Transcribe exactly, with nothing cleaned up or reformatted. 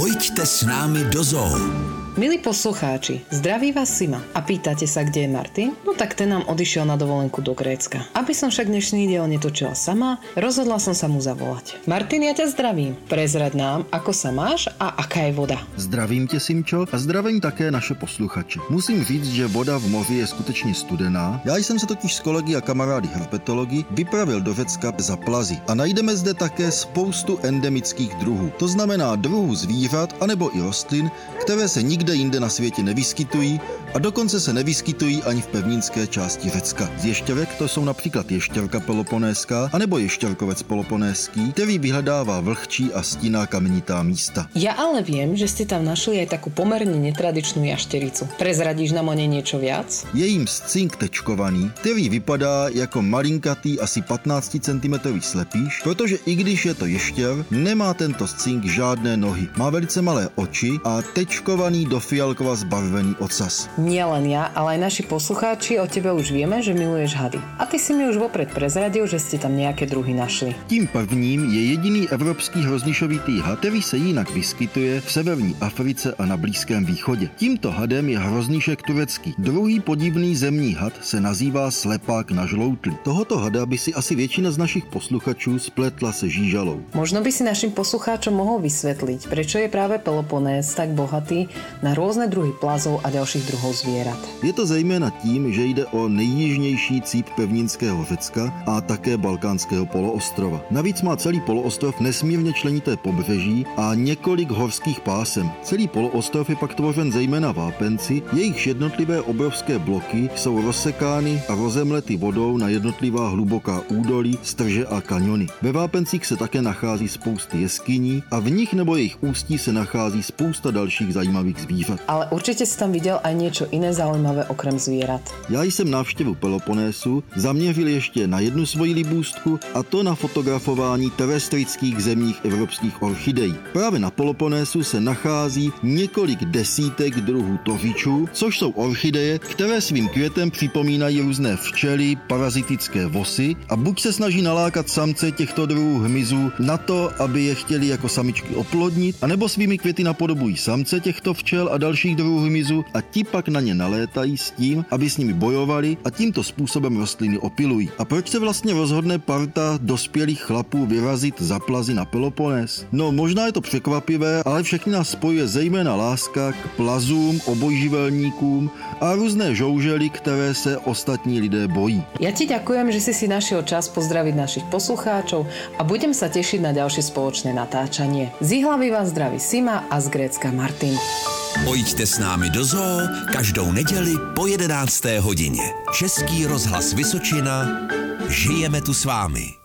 Pojďte s námi do zoo. Milí poslucháči, zdraví vás Sima. A pýtate sa, kde je Martin? No tak ten nám odišiel na dovolenku do Grécka. Aby som však dnešný diel netočila sama, rozhodla som sa mu zavolať. Martin, ja ťa zdravím. Prezrad nám, ako sa máš a aká je voda. Zdravím tě, Simčo, a zdravím také naše posluchače. Musím říct, že voda v moři je skutečně studená. Já jsem se totiž s kolegy a kamarády herpetology vypravil do Řecka za plazy. A najdeme zde také spoustu endemických druhů. To znamená druhů zvířat anebo i rostlin, které se nikdy Nikde jinde na světě nevyskytují a dokonce se nevyskytují ani v pevninské části Řecka. Z ještěrek to jsou například ještěrka peloponéská anebo ještěrkovec peloponéský, který vyhledává vlhčí a stinná kamenitá místa. Já ale vím, že jste tam našli aj takovou poměrně netradičnou jaštericu. Prezradíš nám o něj něco víc? Je jim scink tečkovaný, který vypadá jako malinkatý asi patnáct centimetrů slepíš, protože i když je to ještěr, nemá tento scink žádné nohy. Má velice malé oči a tečkovaný do fialkova zbarvený ocas. Nielen ja, ale aj naši poslucháči o tebe už vieme, že miluješ hady. A ty si mi už vopred prezradil, že ste tam nejaké druhy našli. Tím prvním je jediný evropský hroznišovitý had, který se jinak vyskytuje v severní Africe a na Blízkém východě. Tímto hadem je hroznišek turecký. Druhý podivný zemní had se nazývá slepák nažloutlý. Tohoto hada by si asi většina z našich posluchačů spletla se žížalou. Možno by si našim poslucháčom mohol vysvetliť, prečo je práve Peloponés tak bohatý na různé druhy plazov a dalších druhů zvířat. Je to zejména tím, že jde o nejjižnější cíp pevninského Řecka a také balkánského poloostrova. Navíc má celý poloostrov nesmírně členité pobřeží a několik horských pásem. Celý poloostrov je pak tvořen zejména vápenci, jejichž jednotlivé obrovské bloky jsou rozsekány a rozemlety vodou na jednotlivá hluboká údolí, strže a kaňony. Ve vápencích se také nachází spousty jeskyní a v nich nebo jejich ústí se nachází spousta dalších zajímavých zvířat. Ale určitě jsi tam viděl aj něco jiné zajímavé okrem zvířat. Já jsem návštěvu Peloponésu zaměřil ještě na jednu svoji libůstku, a to na fotografování terestrických zemních evropských orchidejí. Právě na Peloponésu se nachází několik desítek druhů tořičů, což jsou orchideje, které svým květem připomínají různé včely, parazitické vosy a buď se snaží nalákat samce těchto druhů hmyzů na to, aby je chtěli jako samičky oplodnit, anebo svými květy napodobují samce těchto včel a dalších druhů hmyzu a ti pak na ně nalétají s tím, aby s nimi bojovali a tímto způsobem rostliny opilují. A proč se vlastně rozhodne parta dospělých chlapů vyrazit za plazy na Peloponés? No možná je to překvapivé, ale všechny nás spojuje zejména láska k plazům, obojživelníkům a různé žoužely, které se ostatní lidé bojí. Já ti děkujem, že jsi si našel čas pozdravit našich poslucháčů a budem se těšit na další společné natáčanie. Z Jihlavy vás zdraví Sima a z Grécka Martin. Pojďte s námi do zoo každou neděli po jedenácté hodině. Český rozhlas Vysočina. Žijeme tu s vámi.